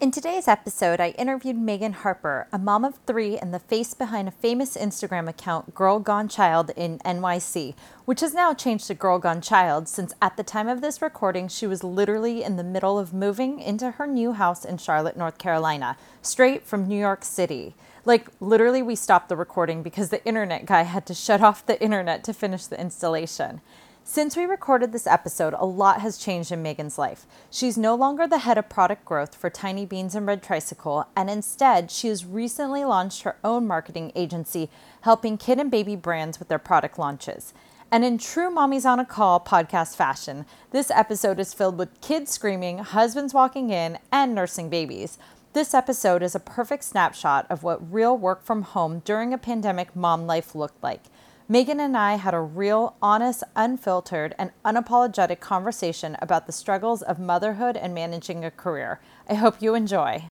In today's episode, I interviewed Megan Harper, a mom of three and the face behind a famous Instagram account, Girl Gone Child in NYC, which has now changed to Girl Gone Child since at the time of this recording, she was literally in the middle of moving into her new house in Charlotte, North Carolina, straight from New York City. Like, literally, we stopped the recording because the internet guy had to shut off the internet to finish the installation. Since we recorded this episode, a lot has changed in Megan's life. She's no longer the head of product growth for Tiny Beans and Red Tricycle, and instead, she has recently launched her own marketing agency, helping kid and baby brands with their product launches. And in true Mommy's on a Call podcast fashion, this episode is filled with kids screaming, husbands walking in, and nursing babies. This episode is a perfect snapshot of what real work from home during a pandemic mom life looked like. Megan and I had a real, honest, unfiltered, and unapologetic conversation about the struggles of motherhood and managing a career. I hope you enjoy.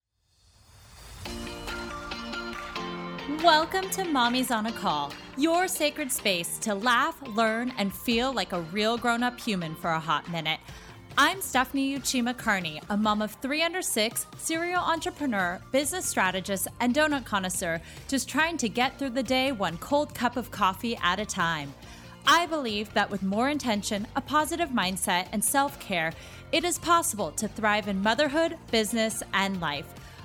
Welcome to Mommy's on a Call, your sacred space to laugh, learn, and feel like a real grown-up human for a hot minute. I'm Stephanie Uchima-Carney, a mom of three under six, serial entrepreneur, business strategist, and donut connoisseur, just trying to get through the day one cold cup of coffee at a time. I believe that with more intention, a positive mindset, and self-care, it is possible to thrive in motherhood, business, and life.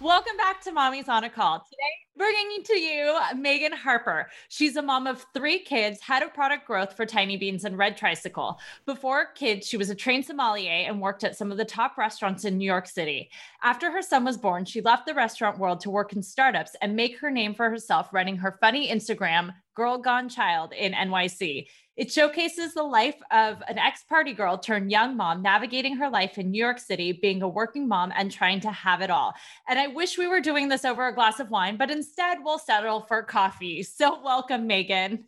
Welcome back to Mommy's on a Call. Today, bringing to you Megan Harper. She's a mom of three kids, head of product growth for Tiny Beans and Red Tricycle. Before kids, she was a trained sommelier and worked at some of the top restaurants in New York City. After her son was born, she left the restaurant world to work in startups and make her name for herself, running her funny Instagram, Girl Gone Child in NYC. It showcases the life of an ex-party girl turned young mom navigating her life in New York City, being a working mom and trying to have it all. And I wish we were doing this over a glass of wine, but instead we'll settle for coffee. So welcome, Megan.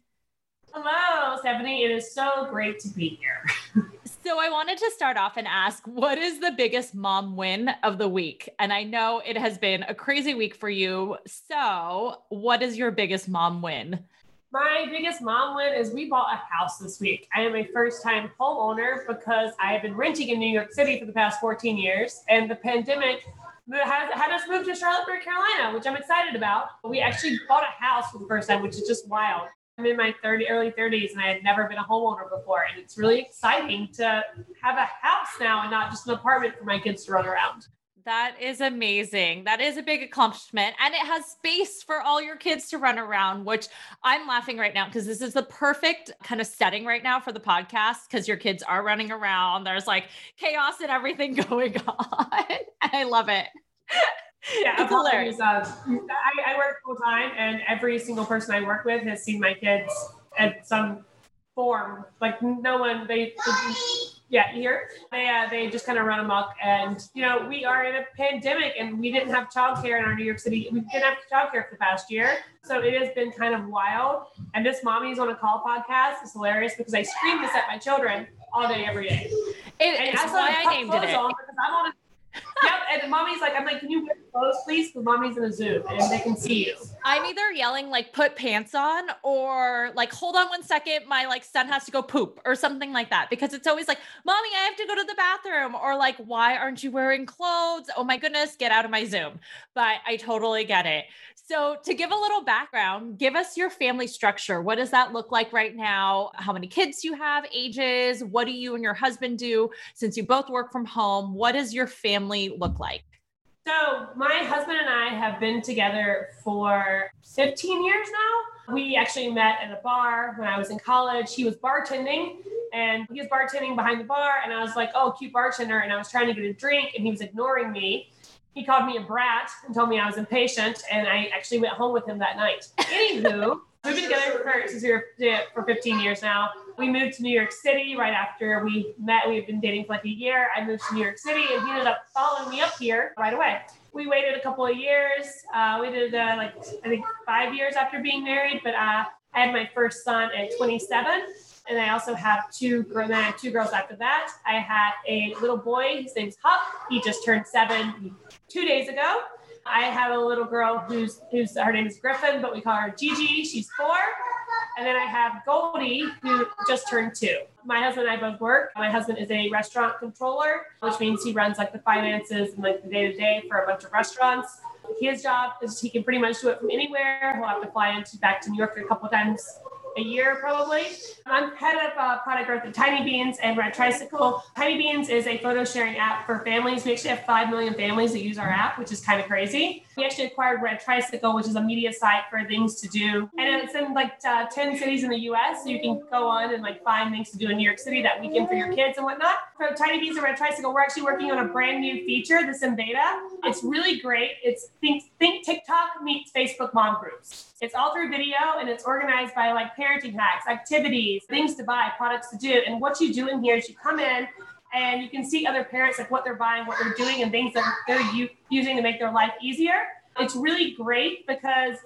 Hello, Stephanie. It is so great to be here. So I wanted to start off and ask, what is the biggest mom win of the week? And I know it has been a crazy week for you. So what is your biggest mom win? My biggest mom win is we bought a house this week. I am a first-time homeowner because I have been renting in New York City for the past 14 years, and the pandemic has had us move to Charlotte, North Carolina, which I'm excited about. We actually bought a house for the first time, which is just wild. I'm in my early 30s, and I had never been a homeowner before, and it's really exciting to have a house now and not just an apartment for my kids to run around. That is amazing. That is a big accomplishment. And it has space for all your kids to run around, which I'm laughing right now because this is the perfect kind of setting right now for the podcast because your kids are running around. There's like chaos and everything going on. I love it. Yeah, it's hilarious. I work full time, and every single person I work with has seen my kids at some form. Like no one, they just kind of run amok. And, you know, we are in a pandemic and we didn't have childcare in our New York City. We didn't have childcare for the past year. So it has been kind of wild. And this Mommy's on a Call podcast is hilarious because I scream this at my children all day, every day. That's why I named it. And mommy's like, I'm like, can you wear clothes, please? Because mommy's in a zoo and they can see you. I'm either yelling like, put pants on, or like, hold on 1 second, my like son has to go poop or something like that. Because it's always like, mommy, I have to go to the bathroom, or like, why aren't you wearing clothes? Oh my goodness, get out of my Zoom. But I totally get it. So to give a little background, give us your family structure. What does that look like right now? How many kids you have, ages? What do you and your husband do? Since you both work from home, what does your family look like? So my husband and I have been together for 15 years now. We actually met at a bar when I was in college. He was bartending, and he was bartending behind the bar. And I was like, oh, cute bartender. And I was trying to get a drink and he was ignoring me. He called me a brat and told me I was impatient, and I actually went home with him that night. Anywho, we've been together for 15 years now. We moved to New York City right after we met. We had been dating for like a year. I moved to New York City, and he ended up following me up here right away. we waited a couple of years. We did like, I think 5 years after being married, but I had my first son at 27. And I also have two girls after that. I had a little boy, his name's Huck. He just turned 7 2 days ago. I have a little girl who's her name is Griffin, but we call her Gigi. She's 4. And then I have Goldie, who just turned 2. My husband and I both work. My husband is a restaurant controller, which means he runs like the finances and like the day-to-day for a bunch of restaurants. His job is he can pretty much do it from anywhere. He'll have to fly back to New York a couple of times a year, probably. I'm head of product growth at Tiny Beans and Red Tricycle. Tiny Beans is a photo sharing app for families. We actually have 5 million families that use our app, which is kind of crazy. We actually acquired Red Tricycle, which is a media site for things to do. And it's in like 10 cities in the US. So you can go on and like find things to do in New York City that weekend for your kids and whatnot. For Tiny Beans and Red Tricycle, we're actually working on a brand new feature that's in beta. It's really great. It's think TikTok meets Facebook mom groups. It's all through video and it's organized by like parenting hacks, activities, things to buy, products to do. And what you do in here is you come in and you can see other parents, like what they're buying, what they're doing, and things that they're using to make their life easier. It's really great because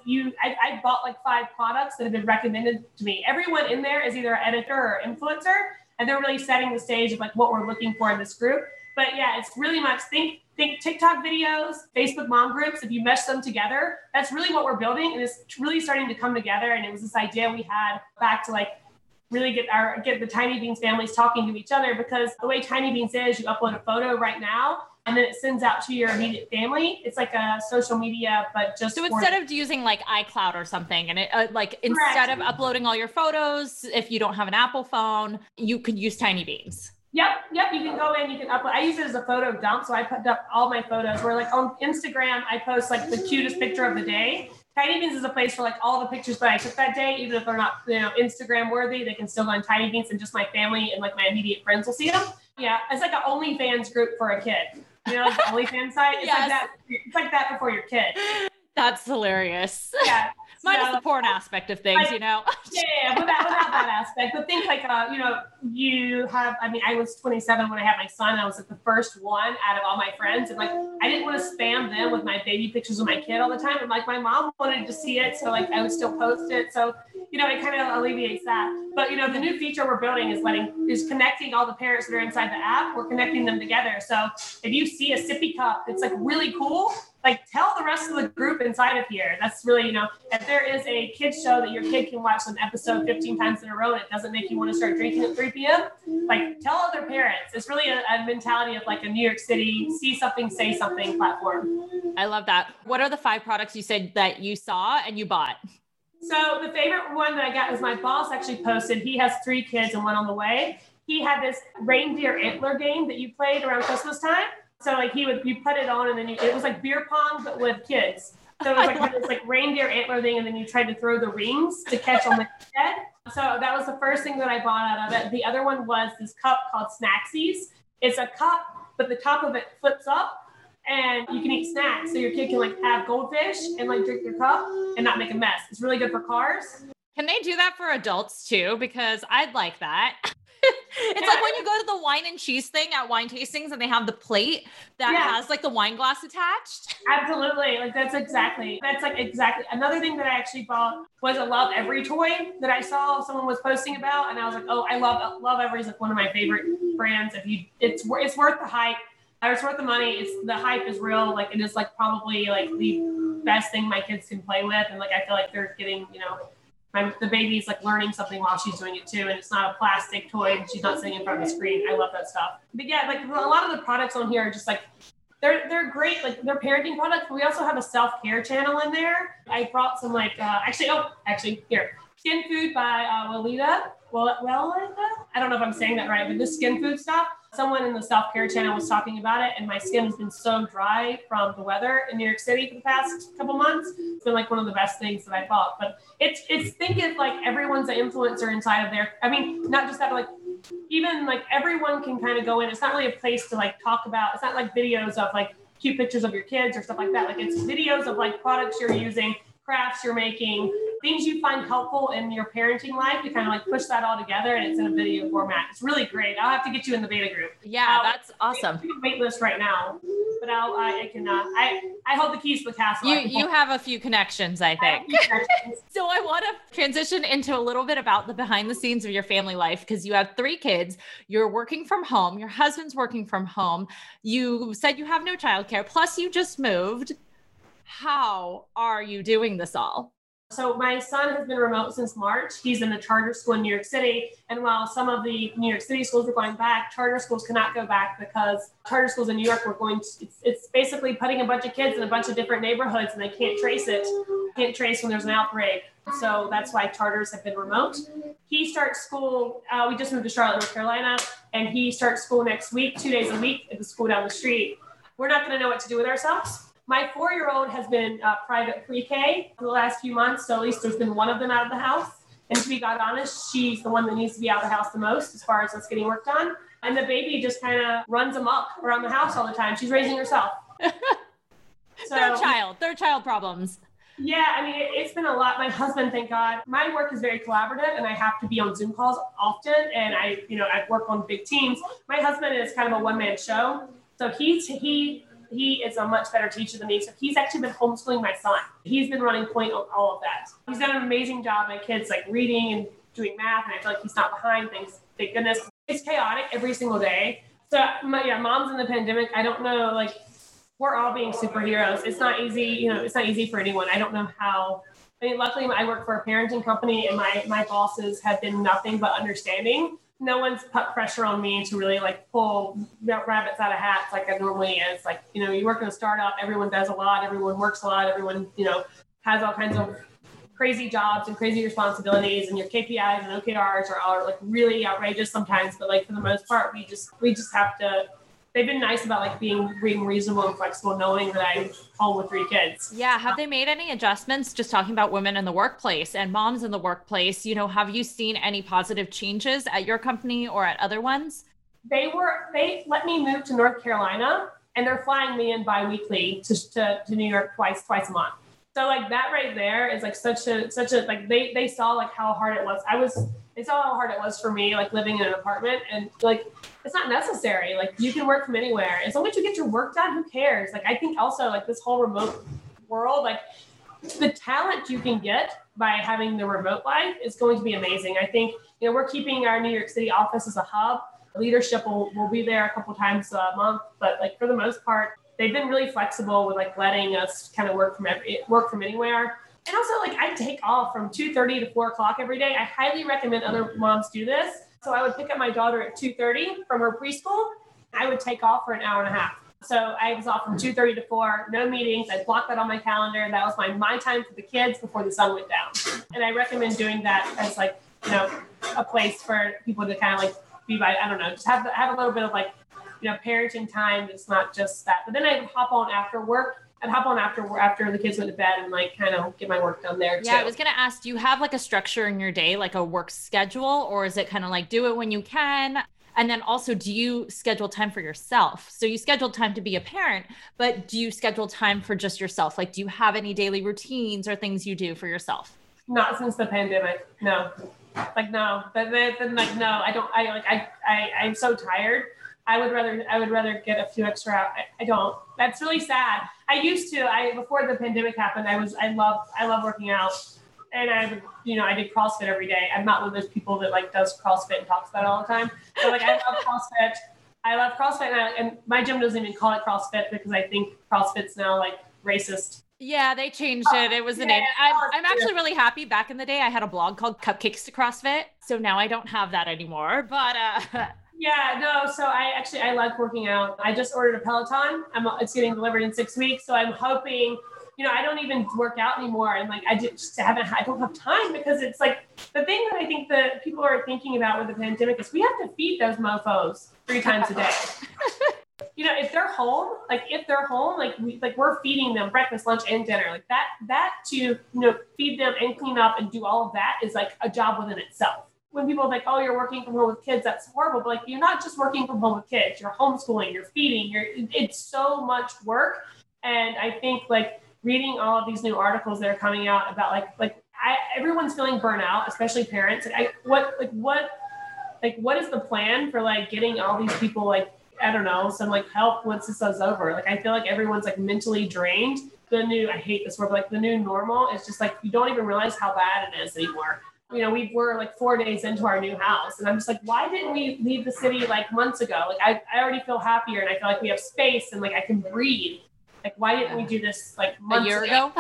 I bought like 5 products that have been recommended to me. Everyone in there is either an editor or influencer, and they're really setting the stage of like what we're looking for in this group. But yeah, it's really much think TikTok videos, Facebook mom groups. If you mesh them together, that's really what we're building, and it's really starting to come together. And it was this idea we had back to like really get the Tiny Beans families talking to each other, because the way Tiny Beans is, you upload a photo right now and then it sends out to your immediate family. It's like a social media, but just so instead of using like iCloud or something, and it like instead of uploading all your photos, if you don't have an Apple phone, you could use Tiny Beans. Yep. You can go in, you can upload. I use it as a photo dump. So I put up all my photos where like on Instagram, I post like the cutest picture of the day. Tiny Beans is a place for like all the pictures that I took that day, even if they're not, you know, Instagram worthy, they can still go on Tiny Beans, and just my family and like my immediate friends will see them. Yeah. It's like an OnlyFans group for a kid, you know, like the OnlyFans site. It's yes. Like that. It's like that before your kid. That's hilarious. Yeah. Minus the porn aspect of things, you know? Yeah, without that aspect. But think like, you know, I was 27 when I had my son. I was like the first one out of all my friends. And like, I didn't want to spam them with my baby pictures of my kid all the time. And like, my mom wanted to see it. So like, I would still post it. So, you know, it kind of alleviates that. But, you know, the new feature we're building is connecting all the parents that are inside the app. We're connecting them together. So if you see a sippy cup, it's like really cool. Like tell the rest of the group inside of here. That's really, you know, if there is a kids show that your kid can watch an episode 15 times in a row and it doesn't make you want to start drinking at 3 p.m., like tell other parents. It's really a mentality of like a New York City, see something, say something platform. I love that. What are the 5 products you said that you saw and you bought? So the favorite one that I got was my boss actually posted. He has 3 kids and 1 on the way. He had this reindeer antler game that you played around Christmas time. So like you put it on and then it was like beer pong, but with kids. So it was like this like reindeer antler thing. And then you tried to throw the rings to catch on the head. So that was the first thing that I bought out of it. The other one was this cup called Snacksies. It's a cup, but the top of it flips up and you can eat snacks. So your kid can like have goldfish and like drink their cup and not make a mess. It's really good for cars. Can they do that for adults too? Because I'd like that. It's like when you go to the wine and cheese thing at wine tastings and they have the plate that has like the wine glass attached. Absolutely. Like that's exactly. Another thing that I actually bought was a Love Every toy that I saw someone was posting about. And I was like, oh, I love Every is like one of my favorite brands. It's worth the hype or it's worth the money. The hype is real. Like it is like probably like the best thing my kids can play with. And like, I feel like they're getting, you know, the baby's like learning something while she's doing it too. And it's not a plastic toy and she's not sitting in front of the screen. I love that stuff. But yeah, like a lot of the products on here are just like, they're great. Like they're parenting products, but we also have a self-care channel in there. I brought some like, here, Skin Food by Walida. I don't know if I'm saying that right, but this skin food stuff, someone in the self-care channel was talking about it, and my skin has been so dry from the weather in New York City for the past couple months. It's been like one of the best things that I bought, but it's thinking like everyone's an influencer inside of there. I mean, not just that, but like even like everyone can kind of go in. It's not really a place to like talk about. It's not like videos of like cute pictures of your kids or stuff like that. Like it's videos of like products you're using, crafts you're making, things you find helpful in your parenting life to kind of like push that all together, and it's in a video format. It's really great. I'll have to get you in the beta group. Yeah, that's awesome. Wait list right now, but I hold the keys to the castle. You have a few connections, I think. So I want to transition into a little bit about the behind the scenes of your family life, because you have three kids, you're working from home, your husband's working from home. You said you have no childcare, plus you just moved. How are you doing this all? So my son has been remote since March. He's in a charter school in New York City. And while some of the New York City schools were going back, charter schools cannot go back because charter schools in New York were going to, it's basically putting a bunch of kids in a bunch of different neighborhoods and they can't trace it. Can't trace when there's an outbreak. So that's why charters have been remote. He starts school. We just moved to Charlotte, North Carolina, and he starts school next week, 2 days a week at the school down the street. We're not going to know what to do with ourselves. My four-year-old has been private pre-K for the last few months, so at least there's been one of them out of the house. And to be God honest, she's the one that needs to be out of the house the most as far as what's getting work done. And the baby just kind of runs amok around the house all the time. She's raising herself. So, third child problems. Yeah, I mean, it's been a lot. My husband, thank God, my work is very collaborative and I have to be on Zoom calls often. And I work on big teams. My husband is kind of a one-man show. So he is a much better teacher than me. So he's actually been homeschooling my son. He's been running point on all of that. He's done an amazing job. My kid's like reading and doing math, and I feel like he's not behind things. Thank goodness. It's chaotic every single day. So mom's in the pandemic. I don't know, like we're all being superheroes. It's not easy. It's not easy for anyone. I don't know how. I mean, luckily I work for a parenting company and my bosses have been nothing but understanding. No one's put pressure on me to really like pull rabbits out of hats like I normally is. Like, you work in a startup, everyone does a lot, everyone works a lot, everyone, has all kinds of crazy jobs and crazy responsibilities, and your KPIs and OKRs are like really outrageous sometimes. But like for the most part, we just have to, they've been nice about like being reasonable and flexible, knowing that I'm home with three kids. Yeah. Have they made any adjustments, just talking about women in the workplace and moms in the workplace, have you seen any positive changes at your company or at other ones? They let me move to North Carolina and they're flying me in bi-weekly to New York twice a month. So like that right there is like such a, like they saw like how hard it was. They saw how hard it was for me, like living in an apartment, and like, it's not necessary. Like you can work from anywhere. As long as you get your work done, who cares? Like, I think also like this whole remote world, like the talent you can get by having the remote life is going to be amazing. I think, we're keeping our New York City office as a hub. Leadership will be there a couple times a month, but like for the most part, they've been really flexible with like letting us kind of work from anywhere. And also, like, I take off from 2:30 to 4 o'clock every day. I highly recommend other moms do this. So I would pick up my daughter at 2:30 from her preschool. I would take off for an hour and a half. So I was off from 2:30 to 4, no meetings. I blocked that on my calendar. That was my time for the kids before the sun went down. And I recommend doing that as, like, a place for people to kind of, like, be by, I don't know, just have a little bit of, like, parenting time. It's not just that. But then I hop on after work. I'd hop on after the kids went to bed and like kind of get my work done there too. Yeah, I was going to ask, do you have like a structure in your day, like a work schedule, or is it kind of like do it when you can? And then also, do you schedule time for yourself? So you schedule time to be a parent, but do you schedule time for just yourself? Like, do you have any daily routines or things you do for yourself? Not since the pandemic. No, like no, but then like, no, I don't, I like, I'm so tired. I would rather get a few extra out. I don't. That's really sad. I used to. Before the pandemic happened, I love working out, and I did CrossFit every day. I'm not one of those people that like does CrossFit and talks about it all the time. So like I love CrossFit, and my gym doesn't even call it CrossFit because I think CrossFit's now like racist. Yeah, they changed it. It was the name. I'm actually really happy. Back in the day, I had a blog called Cupcakes to CrossFit, so now I don't have that anymore. But. Yeah, no. So I like working out. I just ordered a Peloton. It's getting delivered in 6 weeks. So I'm hoping, I don't even work out anymore. And like, I don't have time because it's like the thing that I think that people are thinking about with the pandemic is we have to feed those mofos 3 times a day. If they're home, we're feeding them breakfast, lunch, and dinner. Like that to, feed them and clean up and do all of that is like a job within itself. When people are like, oh, you're working from home with kids, that's horrible. But like, you're not just working from home with kids, you're homeschooling, you're feeding, it's so much work. And I think like reading all of these new articles that are coming out about like everyone's feeling burnout, especially parents. And what is the plan for like getting all these people like, I don't know, some like help once this is over? Like, I feel like everyone's like mentally drained. I hate this word, but like the new normal is just like, you don't even realize how bad it is anymore. You know, we're like 4 days into our new house and I'm just like, why didn't we leave the city like months ago? Like I already feel happier and I feel like we have space and like I can breathe. Like, why didn't we do this like months ago?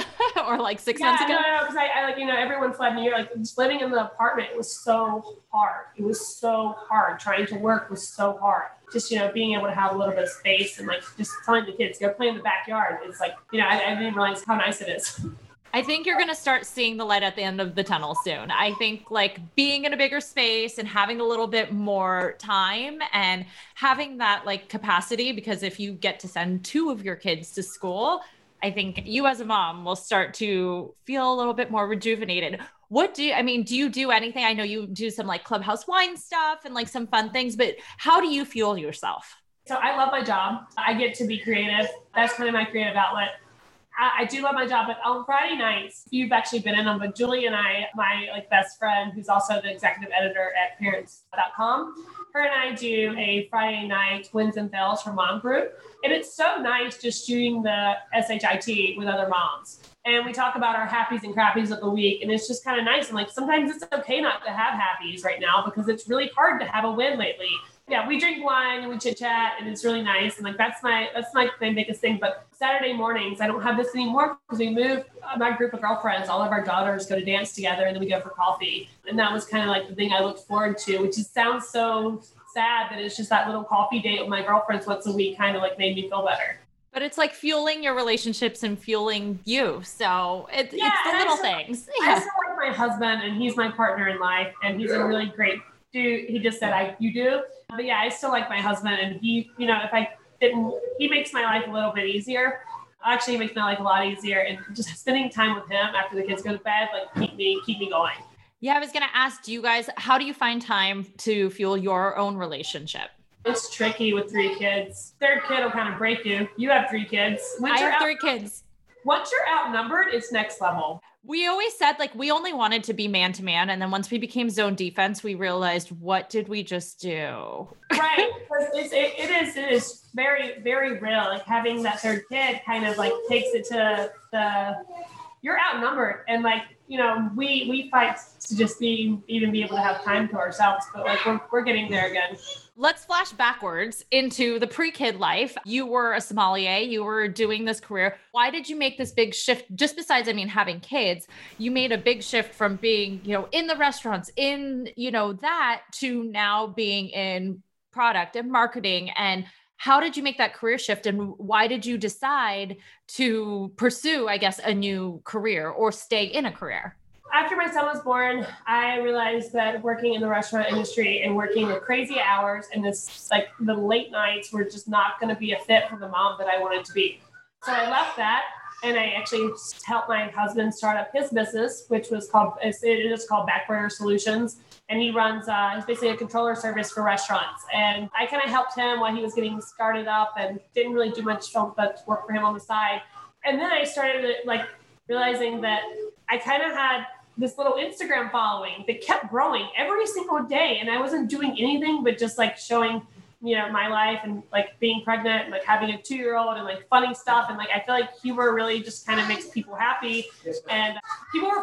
Or like 6 months ago? No, because I like, you know, everyone fled New York. Like just living in the apartment, it was so hard. It was so hard. Trying to work was so hard. Just, you know, being able to have a little bit of space and like just telling the kids, go play in the backyard. It's like, you know, I didn't realize how nice it is. I think you're going to start seeing the light at the end of the tunnel soon. I think like being in a bigger space and having a little bit more time and having that like capacity, because if you get to send two of your kids to school, I think you as a mom will start to feel a little bit more rejuvenated. Do you do anything? I know you do some like Clubhouse wine stuff and like some fun things, but how do you fuel yourself? So I love my job. I get to be creative. That's kind of my creative outlet. I do love my job, but on Friday nights, you've actually been in on, but Julie and I, my like best friend, who's also the executive editor at Parents.com, her and I do a Friday night wins and fails for mom group. And it's so nice just shooting the SHIT with other moms. And we talk about our happies and crappies of the week. And it's just kind of nice. And like, sometimes it's okay not to have happies right now because it's really hard to have a win lately. Yeah, we drink wine and we chit chat and it's really nice. And like, that's my biggest thing. But Saturday mornings, I don't have this anymore because we moved my group of girlfriends, all of our daughters go to dance together and then we go for coffee. And that was kind of like the thing I looked forward to, which just sounds so sad that it's just that little coffee date with my girlfriends once a week kind of like made me feel better. But it's like fueling your relationships and fueling you. So it's the little things. Yeah. I still like my husband and he's my partner in life and he's a really great dude. He just said, you do. But yeah, I still like my husband and he, you know, he makes my life a little bit easier. Actually, he makes my life a lot easier and just spending time with him after the kids go to bed, like keep me going. Yeah. I was going to ask you guys, how do you find time to fuel your own relationship? It's tricky with three kids. Third kid will kind of break you. You have three kids. I have three kids. Once you're outnumbered, it's next level. We always said like, we only wanted to be man to man. And then once we became zone defense, we realized, what did we just do? Right. It is very, very real. Like having that third kid kind of like takes it to you're outnumbered. And like, you know, we fight to just be able to have time to ourselves, but like we're getting there again. Let's flash backwards into the pre-kid life. You were a sommelier, you were doing this career. Why did you make this big shift? Just besides, having kids, you made a big shift from being, you know, in the restaurants, in, you know, that to now being in product and marketing. And how did you make that career shift? And why did you decide to pursue, I guess, a new career or stay in a career? After my son was born, I realized that working in the restaurant industry and working the crazy hours and this, like the late nights were just not going to be a fit for the mom that I wanted to be. So I left that and I actually helped my husband start up his business, which was called Backwater Solutions. And he runs, he's basically a controller service for restaurants. And I kind of helped him while he was getting started up and didn't really do much but work for him on the side. And then I started like realizing that I kind of had this little Instagram following that kept growing every single day. And I wasn't doing anything but just like showing, you know, my life and like being pregnant and like having a 2-year-old and like funny stuff. And like, I feel like humor really just kind of makes people happy. And people were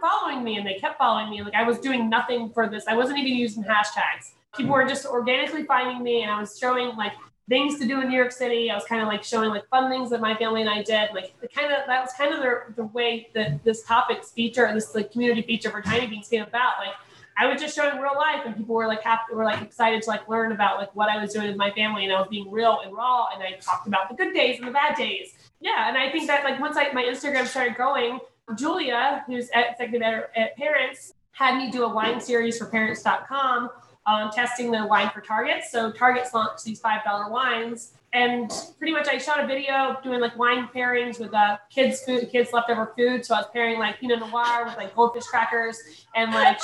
following me and they kept following me. Like I was doing nothing for this. I wasn't even using hashtags. People were just organically finding me and I was showing like things to do in New York City. I was kind of like showing like fun things that my family and I did. Like that was the way that this topic's feature, this like community feature for Tiny Beans came about. Like I was just showing real life and people were like happy, were like excited to like learn about like what I was doing with my family and I was being real and raw and I talked about the good days and the bad days. Yeah. And I think that like once my Instagram started growing, Julia, who's executive editor at Parents, had me do a wine series for Parents.com on testing the wine for Target. So Target's launched these $5 wines. And pretty much I shot a video doing like wine pairings with kids' leftover food. So I was pairing like Pinot Noir with like goldfish crackers and like,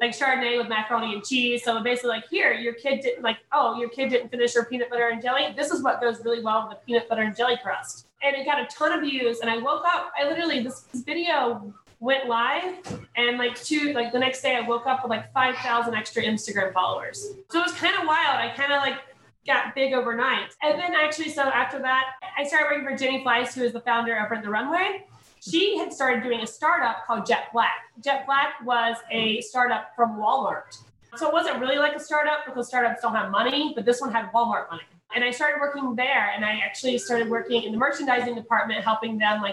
like Chardonnay with macaroni and cheese. So basically like, here, your kid didn't finish your peanut butter and jelly. This is what goes really well with the peanut butter and jelly crust. And it got a ton of views. And I woke up, I literally, this video went live, and the next day I woke up with 5,000 extra Instagram followers. So it was kind of wild. I kind of got big overnight. And then after that, I started working for Jenny Fleiss, who is the founder of Rent the Runway. She had started doing a startup called Jet Black. Jet Black was a startup from Walmart. So it wasn't really like a startup because startups don't have money, but this one had Walmart money. And I started working there, and I actually started working in the merchandising department, helping them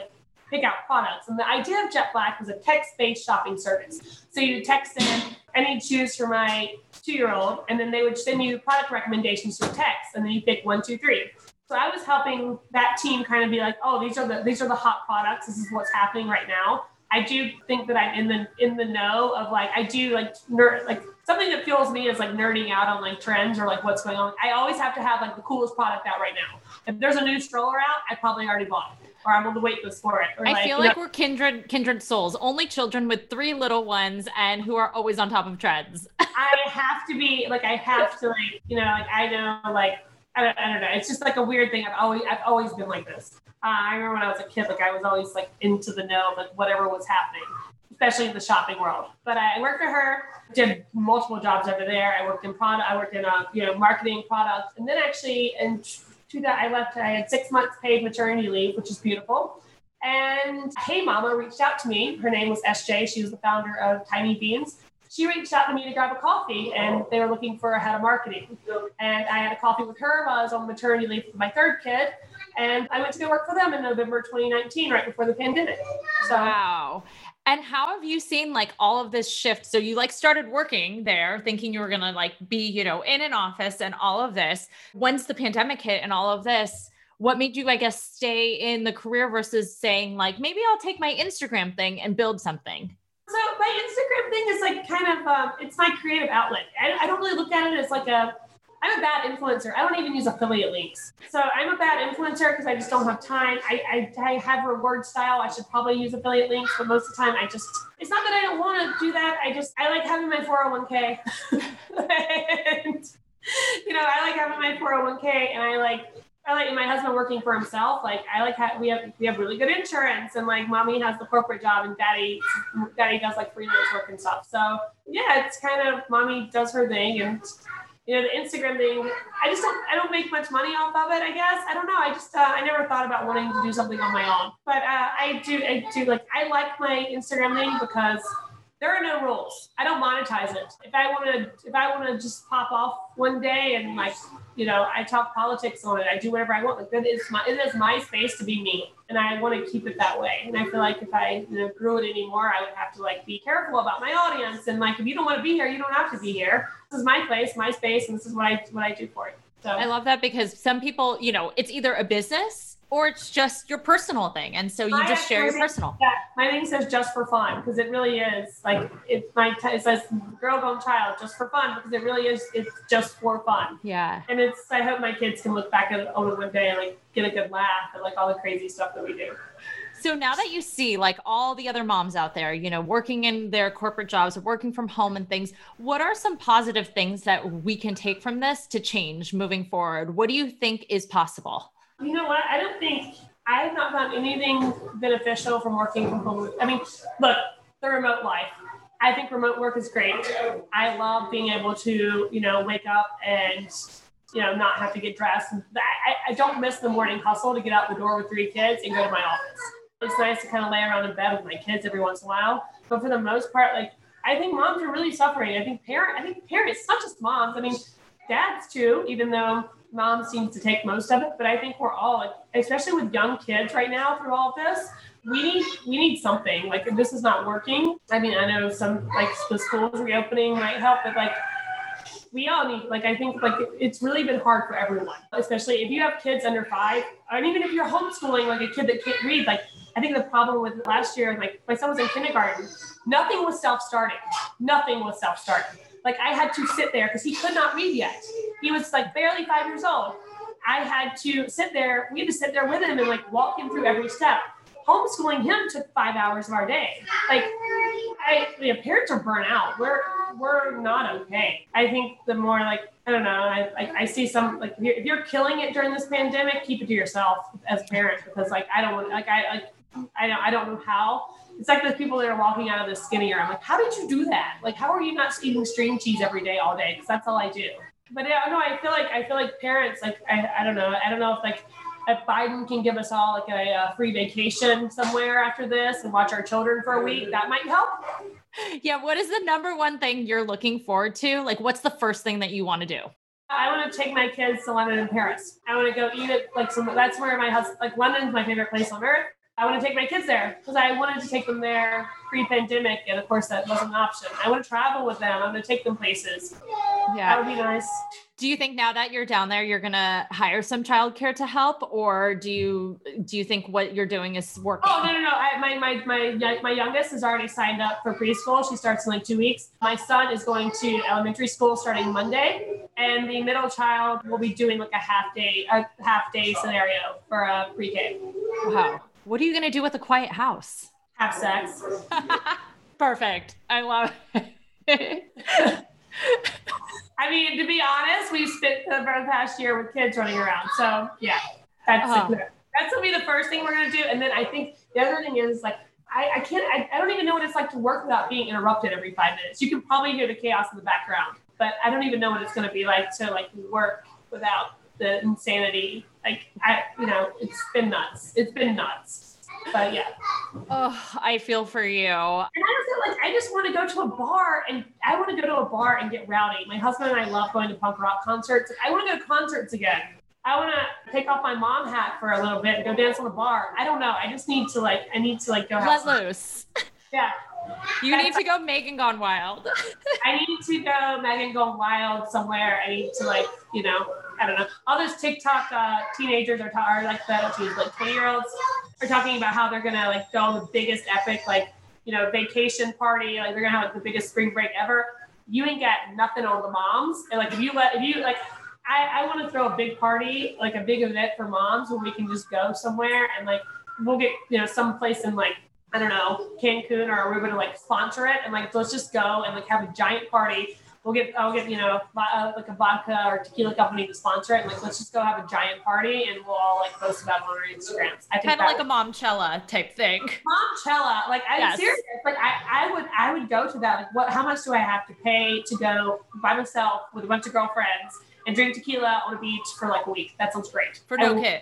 pick out products. And the idea of Jet Black was a text-based shopping service. So you text in, I need to choose for my 2-year-old, and then they would send you product recommendations through text, and then you pick 1, 2, 3. So I was helping that team kind of be these are the hot products. This is what's happening right now. I do think that I'm in the know of something that fuels me is nerding out on trends or what's going on. I always have to have the coolest product out right now. If there's a new stroller out, I probably already bought it, or I'm on the wait list for it. Or I feel we're kindred souls, only children with 3 little ones and who are always on top of trends. I have to be I don't know. It's just a weird thing. I've always been like this. I remember when I was a kid, I was always into the know of whatever was happening, especially in the shopping world. But I worked for her, did multiple jobs over there. I worked in product, I worked in marketing products, and then actually I left. I had 6 months paid maternity leave, which is beautiful. And Hey Mama reached out to me. Her name was SJ. She was the founder of Tiny Beans. She reached out to me to grab a coffee, and they were looking for a head of marketing. And I had a coffee with her while I was on maternity leave for my 3rd kid. And I went to go work for them in November 2019, right before the pandemic. So, wow. And how have you seen all of this shift? So you started working there thinking you were going to be, in an office and all of this. Once the pandemic hit and all of this, what made you, stay in the career versus saying maybe I'll take my Instagram thing and build something? So my Instagram thing is it's my creative outlet. I don't really look at it as I'm a bad influencer. I don't even use affiliate links. So I'm a bad influencer because I just don't have time. I have Reward Style. I should probably use affiliate links, but most of the time it's not that I don't want to do that. I like having my 401k. I like having my 401k, and I like my husband working for himself. We have really good insurance, and mommy has the corporate job, and daddy does freelance work and stuff. So yeah, it's kind of mommy does her thing, and the Instagram thing. I don't make much money off of it. I guess I don't know. I never thought about wanting to do something on my own, but I do I like my Instagram thing because there are no rules. I don't monetize it. If I want to just pop off one day and I talk politics on it, I do whatever I want. It is my space to be me, and I want to keep it that way. And I feel if I grew it anymore, I would have to be careful about my audience. And if you don't want to be here, you don't have to be here. This is my place, my space, and this is what I do for it. So I love that, because some people, it's either a business or it's just your personal thing. And so you just share your personal. Yeah, my thing says just for fun, because it really is it says Girl Gone Child, just for fun, because it really is, it's just for fun. Yeah. And I hope my kids can look back on it one day and get a good laugh at all the crazy stuff that we do. So now that you see all the other moms out there, working in their corporate jobs or working from home and things, what are some positive things that we can take from this to change moving forward? What do you think is possible? You know what? I have not found anything beneficial from working from home. I mean, look, the remote life. I think remote work is great. I love being able to, wake up and, not have to get dressed. I don't miss the morning hustle to get out the door with 3 kids and go to my office. It's nice to kind of lay around in bed with my kids every once in a while. But for the most part, I think moms are really suffering. I think parents, not just moms. I mean, dads too, even though mom seems to take most of it, but I think we're all, especially with young kids right now through all of this, we need something. If this is not working, I mean, I know some the schools reopening might help, but we all need, I think it's really been hard for everyone, especially if you have kids under 5, and even if you're homeschooling, a kid that can't read, I think the problem with last year, my son was in kindergarten, nothing was self-starting. I had to sit there because he could not read yet. He was barely 5 years old. I had to sit there. We had to sit there with him and walk him through every step. Homeschooling him took 5 hours of our day. Parents are burnt out. We're not okay. I think the more I don't know. I see some if you're killing it during this pandemic, keep it to yourself as a parent, because I don't know how. It's like the people that are walking out of the skinnier. I'm like, how did you do that? Like, how are you not eating string cheese every day, all day? Because that's all I do. But no, I feel like parents, like, I don't know if like, if Biden can give us all like a free vacation somewhere after this and watch our children for a week, that might help. Yeah. What is the number one thing you're looking forward to? Like, what's the first thing that you want to do? I want to take my kids to London and Paris. I want to go eat at like some, that's where my husband, like London's my favorite place on earth. I want to take my kids there because I wanted to take them there pre-pandemic. And of course that wasn't an option. I want to travel with them. I'm going to take them places. Yeah. That would be nice. Do you think now that you're down there, you're going to hire some childcare to help, or do you think what you're doing is working? Oh, no. My youngest is already signed up for preschool. She starts in like 2 weeks. My son is going to elementary school starting Monday, and the middle child will be doing like a half day scenario for a pre-K. Wow. What are you going to do with a quiet house? Have sex. Perfect. I love it. I mean, to be honest, we've spent the past year with kids running around. So yeah, that's going to be the first thing we're going to do. And then I think the other thing is like, I don't even know what it's like to work without being interrupted every 5 minutes. You can probably hear the chaos in the background, but I don't even know what it's going to be like to like work without the insanity. Like it's been nuts. But yeah. Oh, I feel for you. And I just feel like I just want to go to a bar and get rowdy. My husband and I love going to punk rock concerts. I want to go to concerts again. I want to take off my mom hat for a little bit and go dance on the bar. I don't know. I just need to like, go let loose. Yeah. You need to go Megan Gone Wild. I need to go Megan Gone Wild somewhere. I need to like, I don't know. All those TikTok teenagers are like that, like 20-year-olds are talking about how they're going to like go on the biggest epic, like, vacation party. Like they're going to have like the biggest spring break ever. You ain't got nothing on the moms. And like, I want to throw a big party, like a big event for moms where we can just go somewhere and like, we'll get, someplace in like, I don't know, Cancun, or we're going to like sponsor it. And like, let's just go and like have a giant party. I'll get, like a vodka or tequila company to sponsor it. And like, let's just go have a giant party and we'll all like post about it on our Instagrams. I think kind of like a Momcella type thing. Momcella. Like I'm serious. Like I would go to that. Like how much do I have to pay to go by myself with a bunch of girlfriends and drink tequila on a beach for like a week? That sounds great.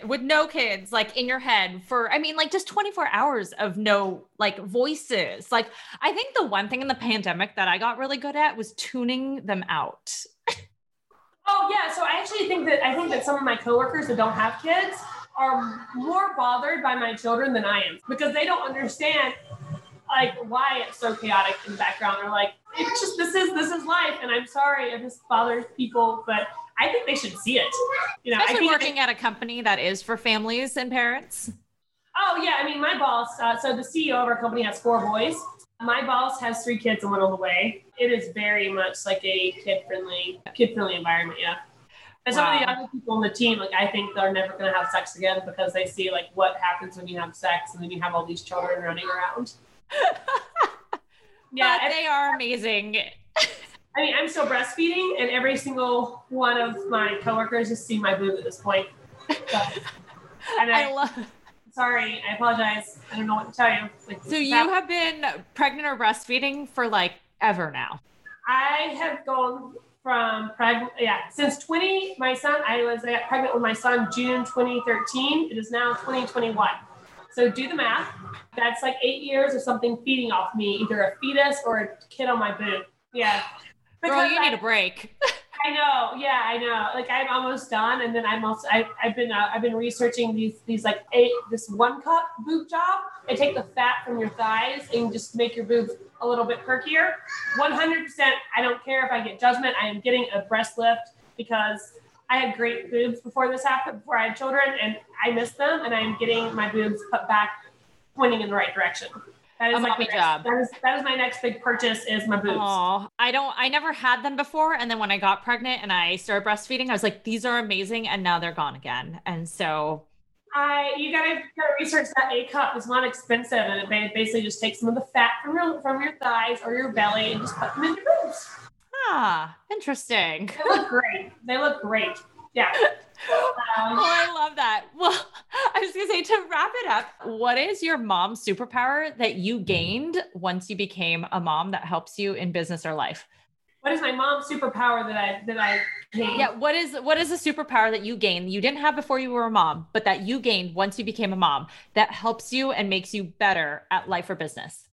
With no kids, like in your head just 24 hours of no like voices. Like I think the one thing in the pandemic that I got really good at was tuning them out. Oh yeah. So I think that some of my coworkers that don't have kids are more bothered by my children than I am, because they don't understand like why it's so chaotic in the background. They're like, it's just, this is life. And I'm sorry if this bothers people, but I think they should see it. Especially working at a company that is for families and parents. Oh yeah. I mean, my boss, so the CEO of our company has 4 boys. My boss has 3 kids and 1 on the way. It is very much like a kid friendly environment. Yeah. And some of the other people on the team, like, I think they're never going to have sex again because they see like what happens when you have sex and then you have all these children running around. Yeah, they are amazing. I mean, I'm still breastfeeding, and every single one of my coworkers just see my boob at this point. So, sorry, I apologize. I don't know what to tell you. Like, so you have been pregnant or breastfeeding for like ever now? I have gone from pregnant, since I got pregnant with my son June 2013. It is now 2021. So do the math. That's like 8 years of something feeding off me, either a fetus or a kid on my boob. Yeah. Because girl, you need a break. I know. Yeah, I know. Like I'm almost done. And then I've been researching these like this 1-cup boob job. I take the fat from your thighs and just make your boobs a little bit perkier. 100%. I don't care if I get judgment. I am getting a breast lift because I had great boobs before this happened, before I had children, and I missed them. And I'm getting my boobs put back, pointing in the right direction. That is my job. That is my next big purchase, is my boobs. Oh, I never had them before. And then when I got pregnant and I started breastfeeding, I was like, these are amazing. And now they're gone again. And so you gotta research that 8-cup is not expensive. And it basically just takes some of the fat from your thighs or your belly and just put them in your boobs. Ah, interesting. They look great. Yeah. Oh, I love that. Well, I was going to say, to wrap it up, what is your mom superpower that you gained once you became a mom that helps you in business or life? What is my mom superpower that I gained? Yeah. What is a superpower that you gained you didn't have before you were a mom, but that you gained once you became a mom that helps you and makes you better at life or business?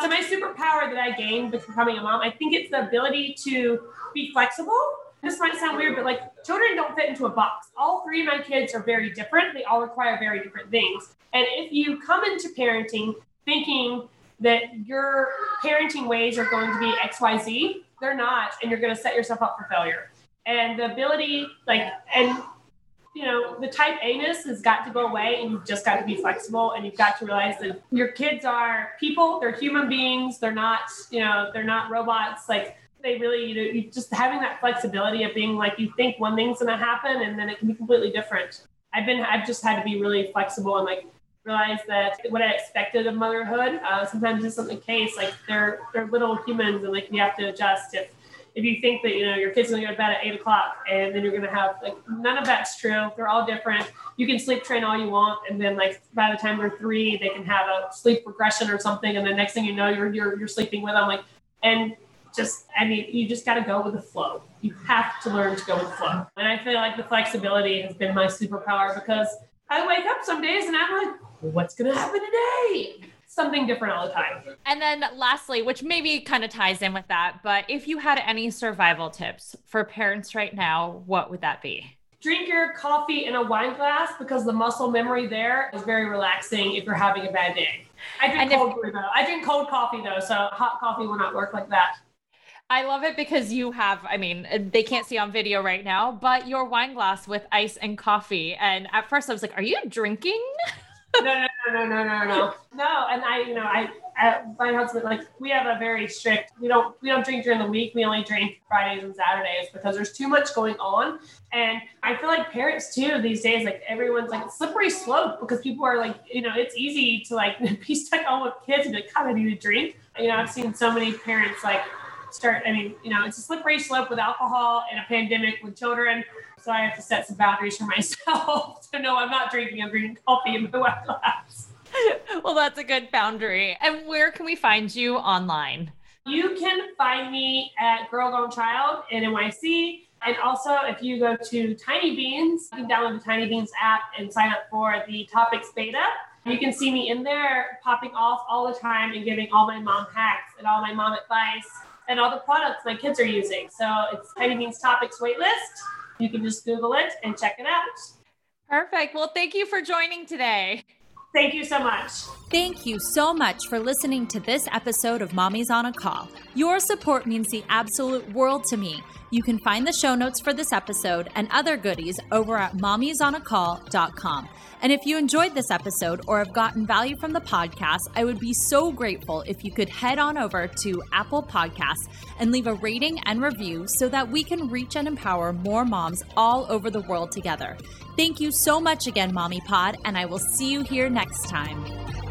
So my superpower that I gained with becoming a mom, I think it's the ability to be flexible. This might sound weird, but like, children don't fit into a box. All three of my kids are very different. They all require very different things. And if you come into parenting thinking that your parenting ways are going to be XYZ, they're not. And you're going to set yourself up for failure. And the ability, the type A-ness has got to go away, and you've just got to be flexible, and you've got to realize that your kids are people, they're human beings. They're not, they're not robots. They really, you just having that flexibility of being like, you think one thing's going to happen and then it can be completely different. I've just had to be really flexible and realize that what I expected of motherhood sometimes isn't the case. They're little humans, and you have to adjust. If you think that, your kid's going to go to bed at 8:00 and then you're going to have none of that's true. They're all different. You can sleep train all you want. And then by the time they're 3, they can have a sleep regression or something. And the next thing you know, you're sleeping with them. You just got to go with the flow. You have to learn to go with the flow. And I feel like the flexibility has been my superpower, because I wake up some days and I'm like, what's going to happen today? Something different all the time. And then lastly, which maybe kind of ties in with that, but if you had any survival tips for parents right now, what would that be? Drink your coffee in a wine glass, because the muscle memory there is very relaxing if you're having a bad day. I drink cold coffee though, so hot coffee will not work like that. I love it, because you have, they can't see on video right now, but your wine glass with ice and coffee. And at first I was like, are you drinking? No. No. And my husband, we have a very strict, we don't drink during the week. We only drink Fridays and Saturdays, because there's too much going on. And I feel like parents too, these days, everyone's it's slippery slope, because people are it's easy to be stuck on with kids and be God, I need a drink. I've seen so many parents it's a slippery slope with alcohol and a pandemic with children. So I have to set some boundaries for myself. So no, I'm not drinking. I'm drinking coffee in my wine glass. Well, that's a good boundary. And where can we find you online? You can find me at Girl Gone Child in NYC. And also, if you go to Tiny Beans, you can download the Tiny Beans app and sign up for the Topics Beta. You can see me in there popping off all the time and giving all my mom hacks and all my mom advice and all the products my kids are using. So it's Tiny Beans Topics Waitlist. You can just Google it and check it out. Perfect. Well, thank you for joining today. Thank you so much. Thank you so much for listening to this episode of Mommy's on a Call. Your support means the absolute world to me. You can find the show notes for this episode and other goodies over at mommysonacall.com. And if you enjoyed this episode or have gotten value from the podcast, I would be so grateful if you could head on over to Apple Podcasts and leave a rating and review so that we can reach and empower more moms all over the world together. Thank you so much again, Mommy Pod, and I will see you here next time.